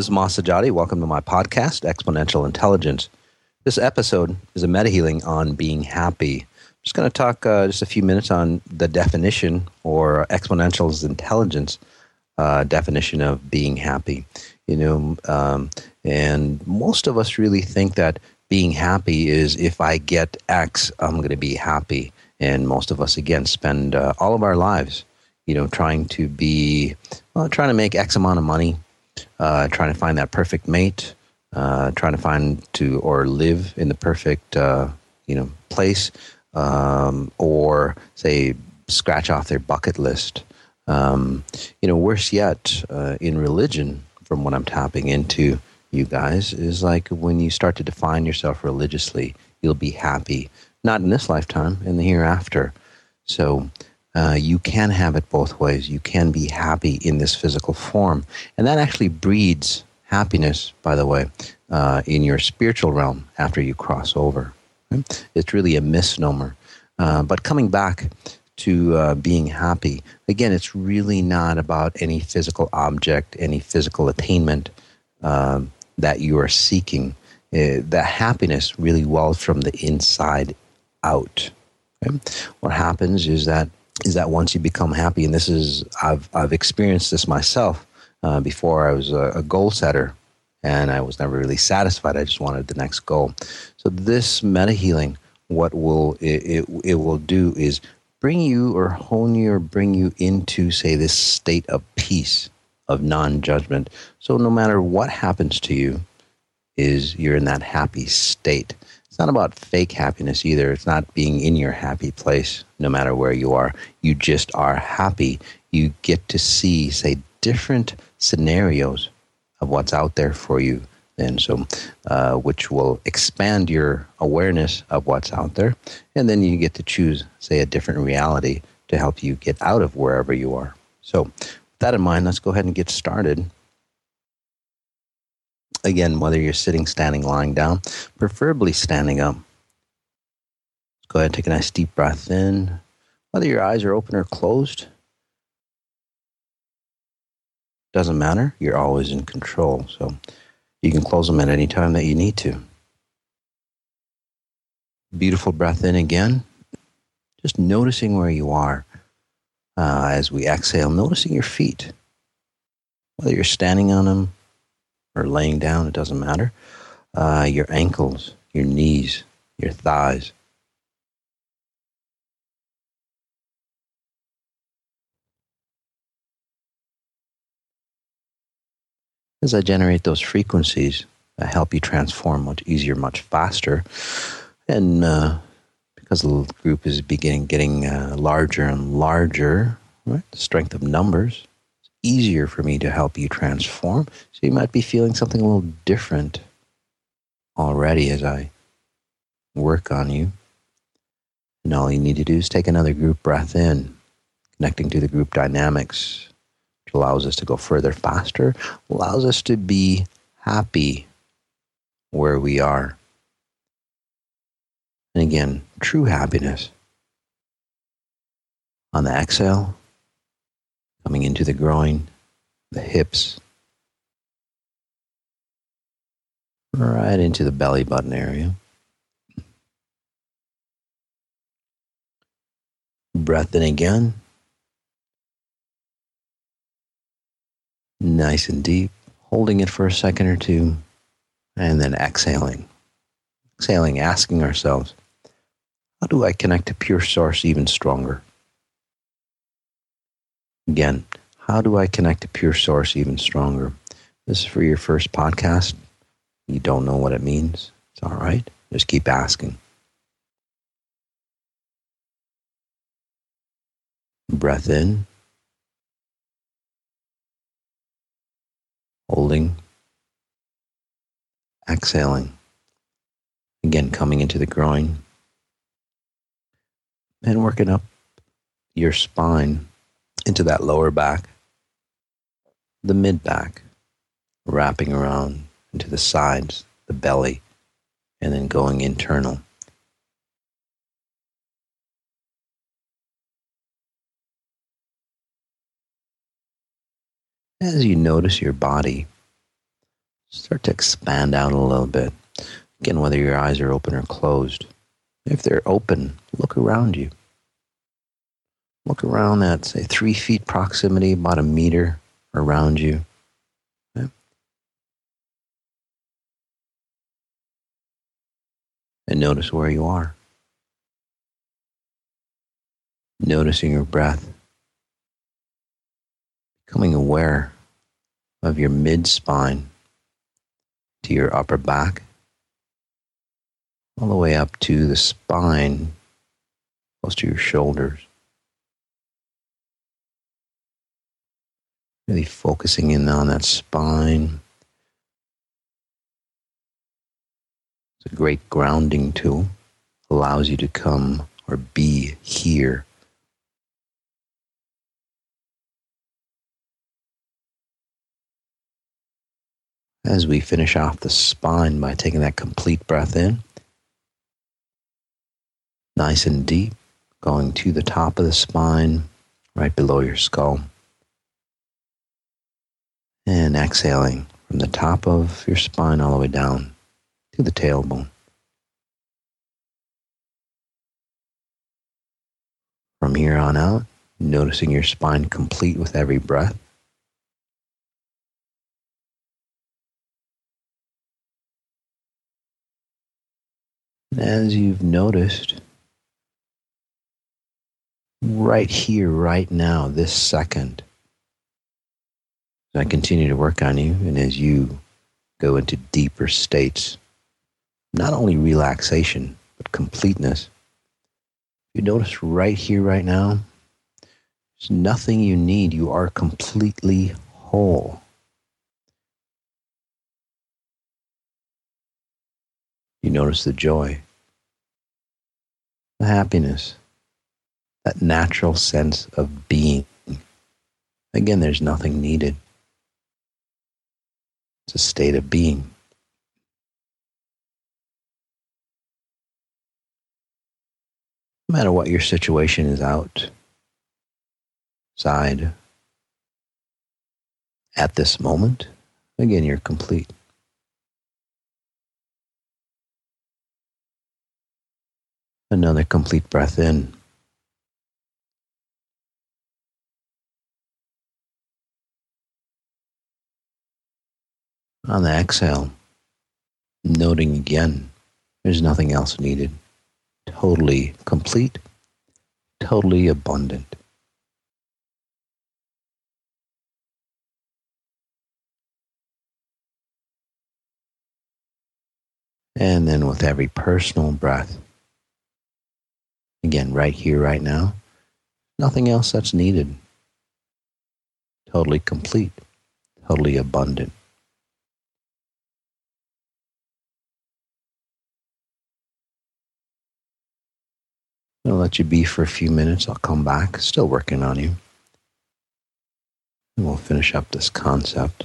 is Masajati. Welcome to my podcast, Exponential Intelligence. This episode is a meta-healing on being happy. I'm just going to talk just a few minutes on the definition or exponential intelligence definition of being happy. You know, and most of us really think that being happy is if I get X, I'm going to be happy. And most of us, again, spend all of our lives, you know, trying to make X amount of money, trying to find that perfect mate, or live in the perfect, place, or say scratch off their bucket list. Worse yet, in religion, from what I'm tapping into, you guys, is like when you start to define yourself religiously, you'll be happy. Not in this lifetime, in the hereafter. So you can have it both ways. You can be happy in this physical form. And that actually breeds happiness, by the way, in your spiritual realm after you cross over. Right? It's really a misnomer. But coming back to being happy, again, it's really not about any physical object, any physical attainment that you are seeking. The happiness really wells from the inside out. Okay? What happens is that once you become happy, and this is I've experienced this myself before. I was a goal setter, and I was never really satisfied. I just wanted the next goal. So this meta healing, what will it will do is bring you or hone you or bring you into, say, this state of peace, of non-judgment. So no matter what happens to you, is you're in that happy state. It's not about fake happiness either. It's not being in your happy place no matter where you are. You just are happy. You get to see, say, different scenarios of what's out there for you. And so, which will expand your awareness of what's out there. And then you get to choose, say, a different reality to help you get out of wherever you are. So with that in mind, let's go ahead and get started. Again, whether you're sitting, standing, lying down, preferably standing up. Let's go ahead and take a nice deep breath in. Whether your eyes are open or closed, doesn't matter. You're always in control. So you can close them at any time that you need to. Beautiful breath in again. Just noticing where you are as we exhale, noticing your feet. Whether you're standing on them, or laying down, it doesn't matter. Your ankles, your knees, your thighs. As I generate those frequencies, I help you transform much easier, much faster. And because the group is getting larger and larger, right? The strength of numbers, easier for me to help you transform. So you might be feeling something a little different already as I work on you. And all you need to do is take another group breath in, connecting to the group dynamics, which allows us to go further faster, allows us to be happy where we are. And again, true happiness. On the exhale, coming into the groin, the hips, right into the belly button area. Breath in again. Nice and deep, holding it for a second or two, and then exhaling. Exhaling, asking ourselves, how do I connect to pure source even stronger? Again, how do I connect to pure source even stronger? This is for your first podcast. You don't know what it means. It's all right. Just keep asking. Breath in. Holding. Exhaling. Again, coming into the groin. And working up your spine. Into that lower back, the mid back, wrapping around into the sides, the belly, and then going internal. As you notice your body, Start to expand out a little bit. Again, whether your eyes are open or closed. If they're open, look around you. Look around at, say, 3 feet proximity, about a meter around you. Okay? And notice where you are. Noticing your breath. Becoming aware of your mid-spine to your upper back, all the way up to the spine, close to your shoulders. Really focusing in on that spine. It's a great grounding tool. Allows you to come or be here. As we finish off the spine by taking that complete breath in, nice and deep, going to the top of the spine, right below your skull. And exhaling from the top of your spine all the way down to the tailbone. From here on out, noticing your spine complete with every breath. As you've noticed, right here, right now, this second, as I continue to work on you, and as you go into deeper states, not only relaxation, but completeness, you notice right here, right now, there's nothing you need. You are completely whole. You notice the joy, the happiness, that natural sense of being. Again, there's nothing needed. It's a state of being. No matter what your situation is, outside, at this moment, again, you're complete. Another complete breath in. On the exhale, noting again, there's nothing else needed. Totally complete, totally abundant. And then with every personal breath, again, right here, right now, nothing else that's needed. Totally complete, totally abundant. I'll let you be for a few minutes. I'll come back, still working on you. And we'll finish up this concept.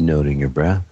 noting your breath.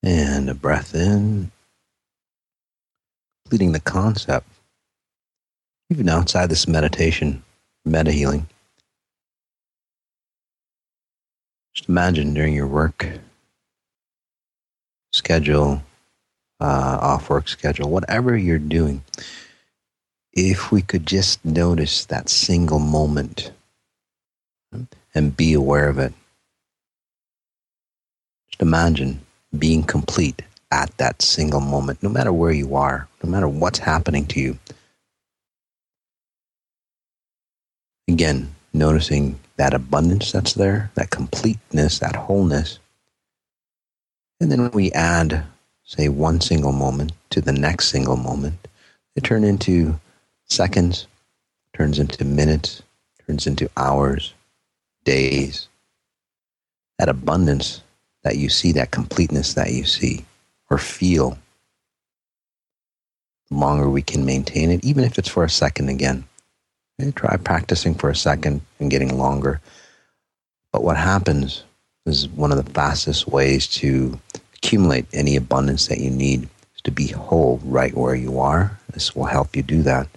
And a breath in, completing the concept, even outside this meditation, meta-healing. Just imagine during your work schedule, off-work schedule, whatever you're doing, if we could just notice that single moment and be aware of it. Just imagine being complete at that single moment, no matter where you are, no matter what's happening to you. Again, noticing that abundance that's there, that completeness, that wholeness. And then when we add, say, one single moment to the next single moment, they turn into seconds, turns into minutes, turns into hours, days. That abundance that you see, that completeness that you see or feel, the longer we can maintain it, even if it's for a second again. Okay, try practicing for a second and getting longer. But what happens is one of the fastest ways to accumulate any abundance that you need is to be whole right where you are. This will help you do that,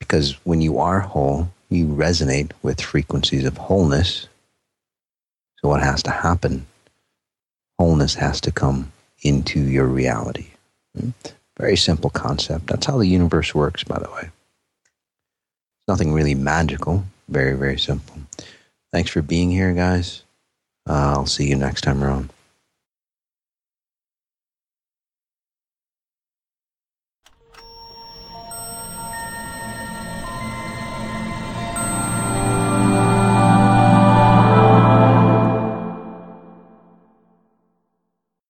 because when you are whole, you resonate with frequencies of wholeness. So what has to happen? Wholeness has to come into your reality. Very simple concept. That's how the universe works, by the way. It's nothing really magical. Very, very simple. Thanks for being here, guys. I'll see you next time around.